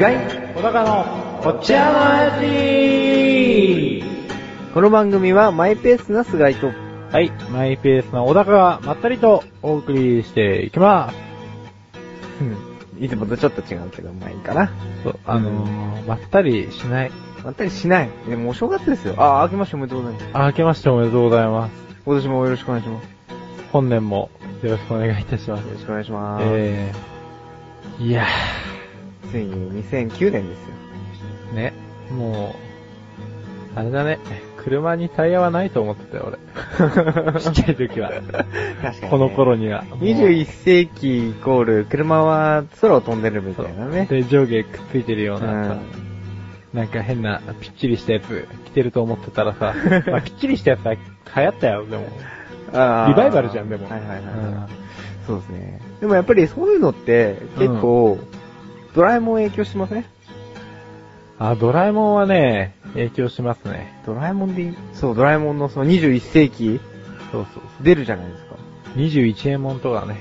ガイ小高のこっちゃの味。この番組はマイペースな菅井とマイペースな小高がまったりとお送りしていきます。いつもとちょっと違うけどまあいいかな。そうまったりしない。まったりしない。でもお正月ですよ。あ、明けましておめでとうございます。明けましておめでとうございます。今年もよろしくお願いします。本年もよろしくお願いいたします。よろしくお願いします。いやー、ついに2009年ですよ。ね、もうあれだね。車にタイヤはないと思ってたよ俺。ちっちゃい時は。確かに、ね。この頃には。21世紀イコール車は空を飛んでるみたいなね。で上下くっついてるような。なんか変なピッチリしたやつ着てると思ってたらさ、まあ、ピッチリしたやつは流行ったよ。でもあリバイバルじゃん。でもはいはいはい、そうですね。でもやっぱりそういうのって結構、ドラえもん影響してますね。あ、ドラえもんはね影響しますね。ドラえもんでいい。そう、ドラえもんのその21世紀、そうそうそう出るじゃないですか。21円もんとかね。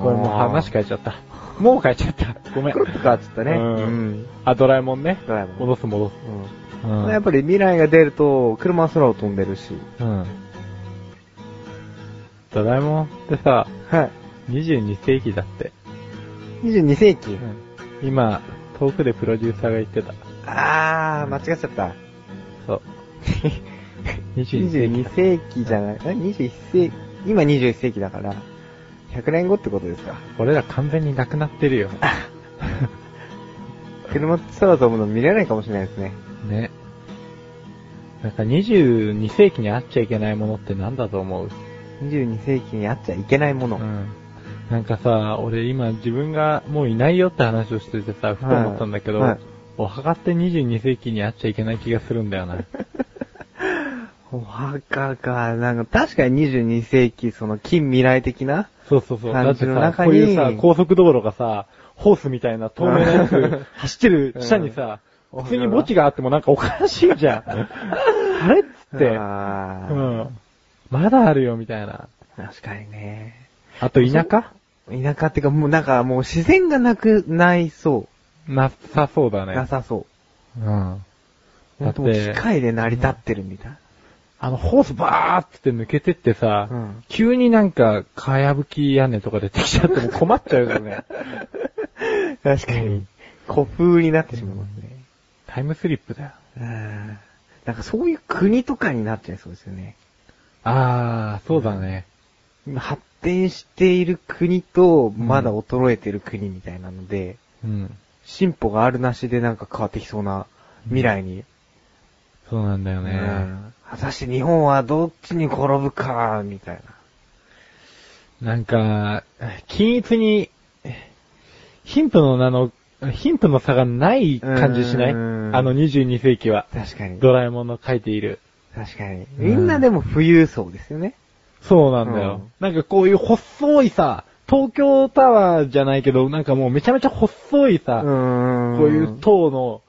これもう話変えちゃった。もう変えちゃった。ごめん。クロッと変わっちゃったね。あ、ドラえもんね。ドラえもん。戻す。やっぱり未来が出ると、車は空を飛んでるし。ドラえもんってさ、22世紀だって。22世紀？今、遠くでプロデューサーが言ってた。あー、間違っちゃった。そう。22世紀じゃない。21世紀。今21世紀だから。100年後ってことですか。俺ら完全になくなってるよ。車って空飛ぶの見れないかもしれないですね。ね。なんか22世紀にあっちゃいけないものってなんだと思う？22世紀にあっちゃいけないもの。なんかさ、俺今自分がもういないよって話をしててさ、ふと思ったんだけど、お墓って22世紀にあっちゃいけない気がするんだよな。お墓か、なんか確かに22世紀、その近未来的な。そう。だってさ、こういうさ、高速道路がさ、ホースみたいな透明なやつ、走ってる下にさ、普通に墓地があってもなんかおかしいじゃん。あれっつって。まだあるよ、みたいな。確かにね。あと田舎ってか、もうなんかもう自然がないそう。なさそうだね。なさそう。だって。機械で成り立ってるみたいな。ホースバーって抜けてってさ、急になんか、かやぶき屋根とか出てきちゃっても困っちゃうよね。確かに。古風になってしまいますね。タイムスリップだよ。なんかそういう国とかになっちゃいそうですよね。あー、そうだね。今発展している国と、まだ衰えてる国みたいなので、進歩があるなしでなんか変わってきそうな未来に。そうなんだよね。果たして日本はどっちに転ぶか、みたいな。なんか、均一に、貧富の差がない感じしない？22世紀は。確かに。ドラえもんの書いている。確かに。みんなでも富裕層ですよね。そうなんだよ。なんかこういう細いさ、東京タワーじゃないけど、なんかもうめちゃめちゃ細いさ、こういう塔の、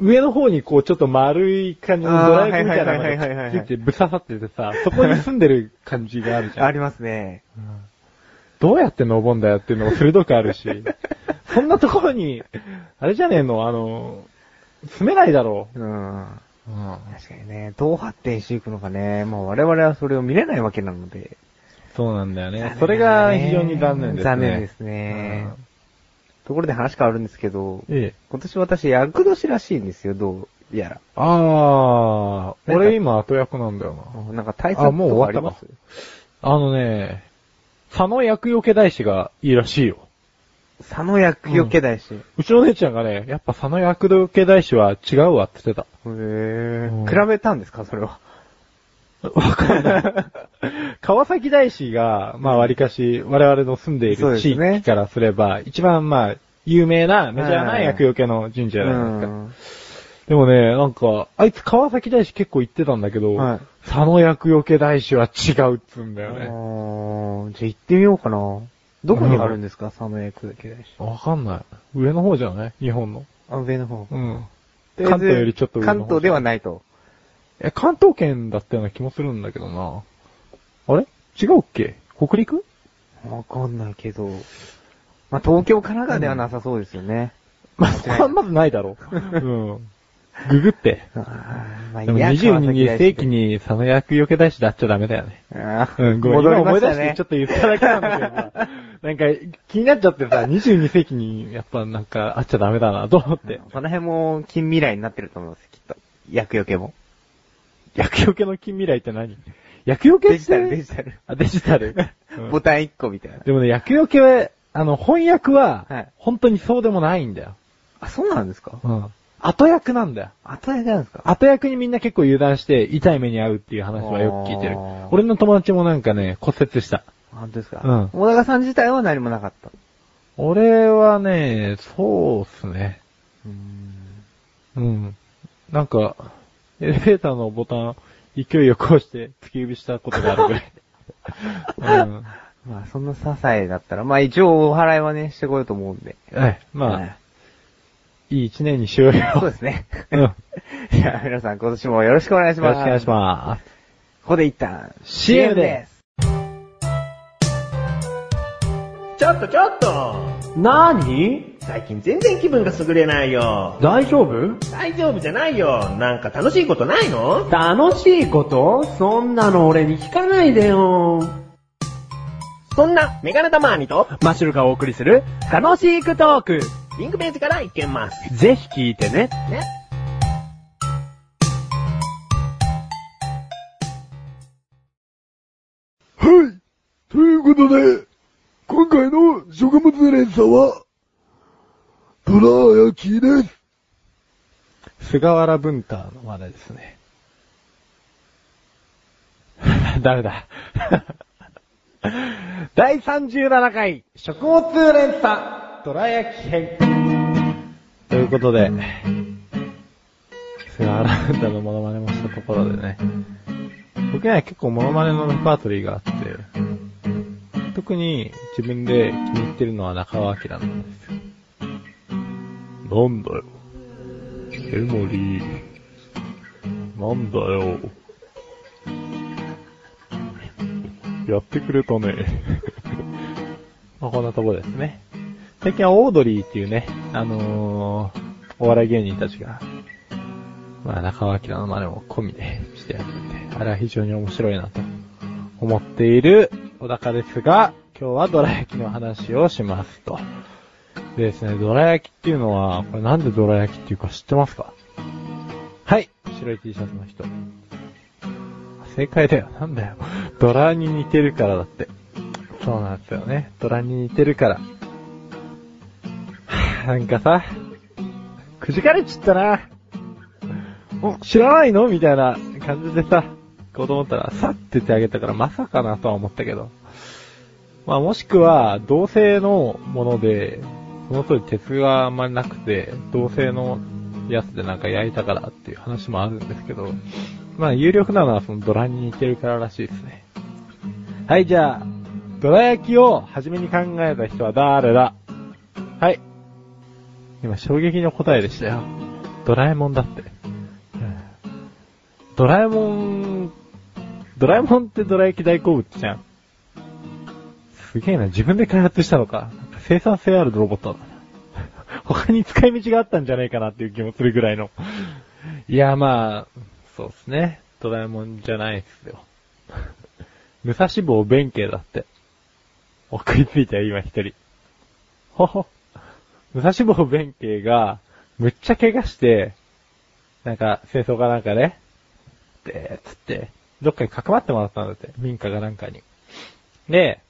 上の方にこうちょっと丸い感じのドライブみたいなのがついてぶささっててさ、そこに住んでる感じがあるじゃん。ありますね。どうやって登んだよっていうのも鋭くあるし、そんなところに、あれじゃねえの、住めないだろう。確かにね、どう発展していくのかね、もう我々はそれを見れないわけなので。そうなんだよね。それが非常に残念ですね。残念ですね。ところで話変わるんですけど、今年私役年らしいんですよ、どうやら。あー、俺今後役なんだよな。なんか対策とかあります？佐野厄除け大師がいいらしいよ。佐野厄除け大師、うちの姉ちゃんがね、やっぱ佐野厄除け大師は違うわって言ってた。比べたんですか、それは。わかんない。川崎大師が、まあ割かし、我々の住んでいる地域からすれば、一番まあ、有名な、メジャーな厄除けの神社じゃないですか。でもね、なんか、あいつ川崎大師結構行ってたんだけど、佐野厄除け大師は違うっつうんだよね。じゃあ行ってみようかな。どこにあるんですか、佐野厄除け大師。わかんない。上の方じゃない？日本の。あ、上の方。関東よりちょっと上の方。関東ではないと。関東圏だったような気もするんだけどな。あれ？違うっけ？北陸？わかんないけど。まあ、東京、神奈川ではなさそうですよね。まあ、そこはまずないだろう。うん。ググって。まあ、でも22世紀にその薬よけ大使だっちゃダメだよね。うん、ごめん、今思い出してちょっと言っただけなんだけどさ、なんか気になっちゃってさ、22世紀にやっぱなんかあっちゃダメだなと思って。うん、その辺も近未来になってると思うんです、きっと。薬よけも。薬よけの近未来って何？薬よけってデジタル、デジタル。あ、デジタル。うん、ボタン1個みたいな。でもね、薬よけは、翻訳は、はい、本当にそうでもないんだよ。あ、そうなんですか？うん。後役なんだよ。後役なんですか？後役にみんな結構油断して痛い目に遭うっていう話はよく聞いてる。俺の友達もなんかね、骨折した。本当ですか？うん。小高さん自体は何もなかった。俺はね、そうっすね。うん。なんか、エレベーターのボタン、勢いよく押して突き指したことがあるぐらい。うん。まあ、そんな些細だったら、まあ一応お払いはね、してこようと思うんで。はい。まあ。はい、いい一年にしようよ。そうですね。うん。じゃあ皆さん今年もよろしくお願いします。よろしくお願いします。ここで一旦 CM です。ちょっとなーに？最近全然気分が優れないよ。大丈夫じゃないよ。なんか楽しいことないの？楽しいこと？そんなの俺に聞かないでよ。そんなメガネタマーニとマッシュルがお送りする楽しくトーク。リンクページからいけます。ぜひ聞いてね。ね。はい。ということで、今回の食物連鎖は、どら焼きです。菅原文太の話題ですね。ダメだ。第37回、食物連鎖。どら焼き編ということで、菅原文太のモノマネもしたところでね、僕には結構モノマネのレパートリーがあって、特に自分で気に入ってるのは中川明なんですよ。なんだよエモリー、なんだよやってくれたね。まあこんなところですね。最近はオードリーっていうね、お笑い芸人たちが、まあ中川明の真似を込みでしてやってて、あれは非常に面白いなと思っている小高ですが、今日はどら焼きの話をしますと。でですね、どら焼きっていうのは、これなんでどら焼きっていうか知ってますか？はい、白い T シャツの人。正解だよ、なんだよ。ドラに似てるからだって。そうなんですよね、ドラに似てるから。なんかさ、くじかれちったな。知らないのみたいな感じでさ、こうと思ったら、さって言ってあげたから、まさかなとは思ったけど。まあもしくは、同性のもので、その当時鉄があんまりなくて、同性のやつでなんか焼いたからっていう話もあるんですけど、まあ有力なのはそのドラに似てるかららしいですね。はい、じゃあ、どら焼きを初めに考えた人は誰だ？はい。今衝撃の答えでしたよ。ドラえもんだって。ドラえもんってドラ焼き大好物じゃん。すげえな、自分で開発したのか。なんか生産性あるロボットだな。他に使い道があったんじゃないかなっていう気もするぐらいの。いや、まあ、そうですね。ドラえもんじゃないですよ。武蔵坊弁慶だって。食いついたよ、今一人。ほほ。武蔵坊弁慶が、むっちゃ怪我して、なんか、戦争かなんかね、で、つって、どっかにかくまってもらったんだって、民家かなんかに。で、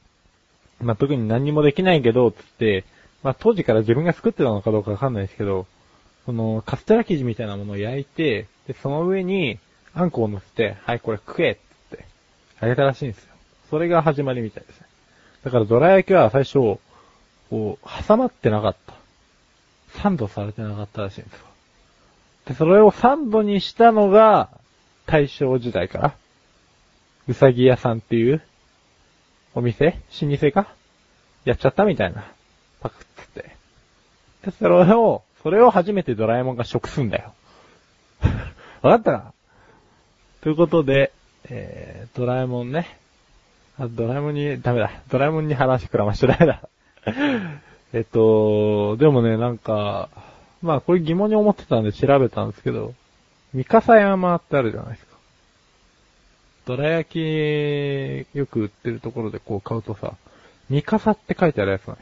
まあ、特に何にもできないけど、つって、まあ、当時から自分が作ってたのかどうかわかんないですけど、その、カステラ生地みたいなものを焼いて、で、その上に、あんこを乗せて、はい、これ食え、つって、あげたらしいんですよ。それが始まりみたいですね。だから、どら焼きは最初、こう、挟まってなかった。サンドされてなかったらしいんですよ。で、それをサンドにしたのが、大正時代から、うさぎ屋さんっていう、お店？老舗か？やっちゃったみたいな。パクッつって。で、それを初めてドラえもんが食すんだよ。わかったか？ということで、ドラえもんね。あ、ドラえもんに、ダメだ。ドラえもんに話くらましちゃダメだ。でもね、なんか、まあこれ疑問に思ってたんで調べたんですけど、三笠山ってあるじゃないですか。どら焼きよく売ってるところでこう買うとさ、三笠って書いてあるやつない。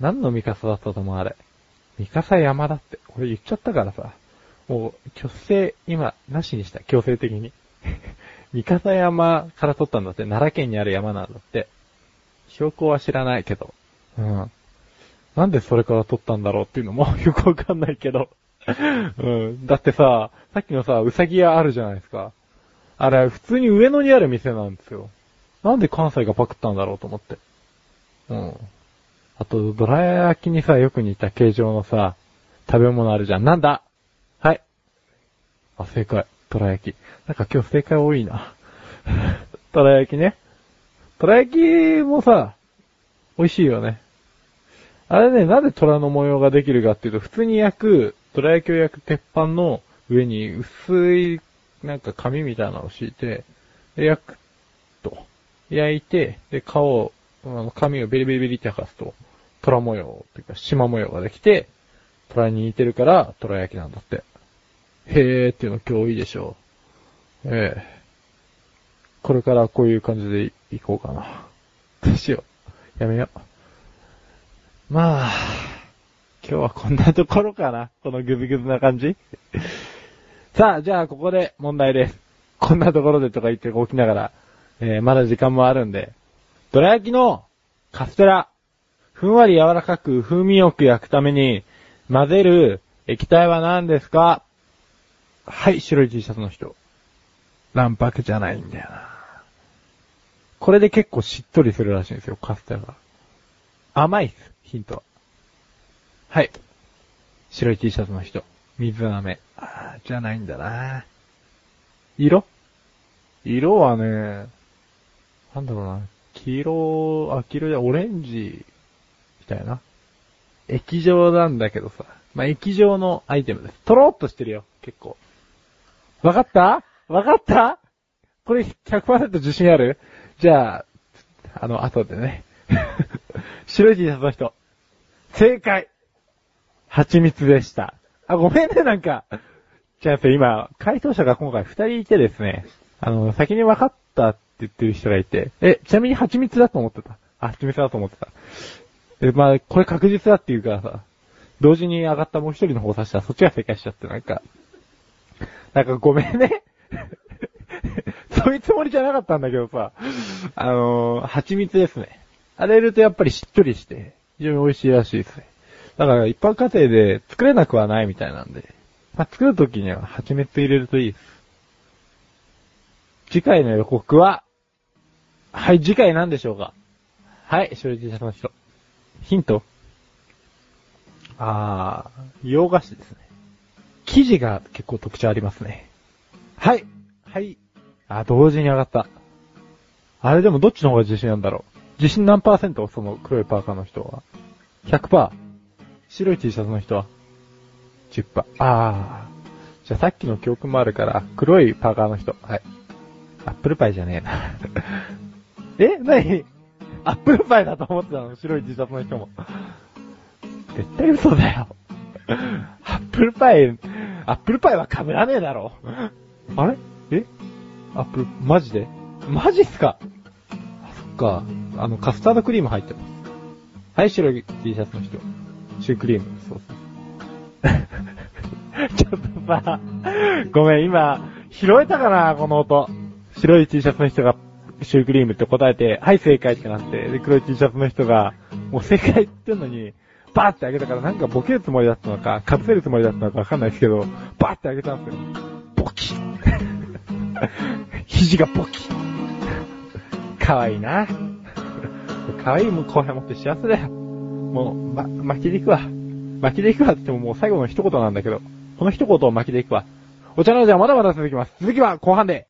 何の三笠だったと思うあれ。三笠山だって。これ言っちゃったからさ、もう強制今なしにした、強制的に。三笠山から取ったんだって。奈良県にある山なんだって。標高は知らないけど。うん。なんでそれから取ったんだろうっていうのもよくわかんないけど。うん。だってさ、さっきのさ、うさぎ屋あるじゃないですか。あれ、普通に上野にある店なんですよ。なんで関西がパクったんだろうと思って。うん。あと、どら焼きにさ、よく似た形状のさ、食べ物あるじゃん。なんだ？はい。あ、正解。どら焼き。なんか今日正解多いな。どら焼きね。どら焼きもさ、美味しいよね。あれね、なんで虎の模様ができるかっていうと、普通に焼く、どら焼きを焼く鉄板の上に薄い、なんか紙みたいなのを敷いて、で焼くと。焼いて、で、紙をベリベリベリって剥がすと、虎模様、というか、縞模様ができて、虎に似てるから、虎焼きなんだって。へーっていうの今日いいでしょう。これからこういう感じでいこうかな。どうしよう。やめよう。まあ、今日はこんなところかな。このグズグズな感じ。さあ、じゃあここで問題です。こんなところでとか言っておきながら、まだ時間もあるんで、どら焼きのカステラ、ふんわり柔らかく風味よく焼くために混ぜる液体は何ですか？はい、白い T シャツの人。卵白じゃないんだよな。これで結構しっとりするらしいんですよ、カステラが。甘いっす、ヒントは。はい。白い T シャツの人。水飴。じゃないんだな。色はね、なんだろうな。黄色でオレンジ、みたいな。液状なんだけどさ。まあ、液状のアイテムです。とろーっとしてるよ、結構。わかったこれ 100% 自信ある？じゃあ、後でね。白い T シャツの人。正解！蜂蜜でした。あ、ごめんね、なんか。じゃあ、今、回答者が今回2人いてですね、先にわかったって言ってる人がいて、ちなみに蜂蜜だと思ってた。まあ、これ確実だって言うからさ。同時に上がったもう一人の方を指したらそっちが正解しちゃってなんかごめんね。そういうつもりじゃなかったんだけどさ。蜂蜜ですね。あれ入れるとやっぱりしっとりして、非常に美味しいらしいですね。だから一般家庭で作れなくはないみたいなんで、まあ、作るときには蜂蜜入れるといいです。次回の予告は、はい、次回何でしょうか？はい、白い T シャツの人。ヒント？洋菓子ですね。生地が結構特徴ありますね。はい。同時に上がった。あれでもどっちの方が自信なんだろう。自信何%？その黒いパーカーの人は。100%。白い T シャツの人は 10%。じゃあさっきの記憶もあるから、黒いパーカーの人。はい。アップルパイじゃねえな。何？アップルパイだと思ってたの？白い T シャツの人も。絶対嘘だよ。アップルパイは被らねえだろ。あれ？マジで？マジっすか？あ、そっか。カスタードクリーム入ってます。はい、白い T シャツの人。シュークリーム。そうそう。ちょっとさ、ごめん、今、拾えたかな？この音。白い T シャツの人が、シュークリームって答えて、はい、正解ってなって、で、黒い T シャツの人が、もう正解って言うのに、バーって上げたからなんかボケるつもりだったのか、かぶせるつもりだったのかわかんないですけど、バーって上げたんですよ。ボキ肘がボキかわいいな。かわいいも後輩持って幸せだよ。もう、巻きでいくわって言ってももう最後の一言なんだけど、この一言を巻きでいくわ。お茶の味はまだまだ続きます。続きは後半で。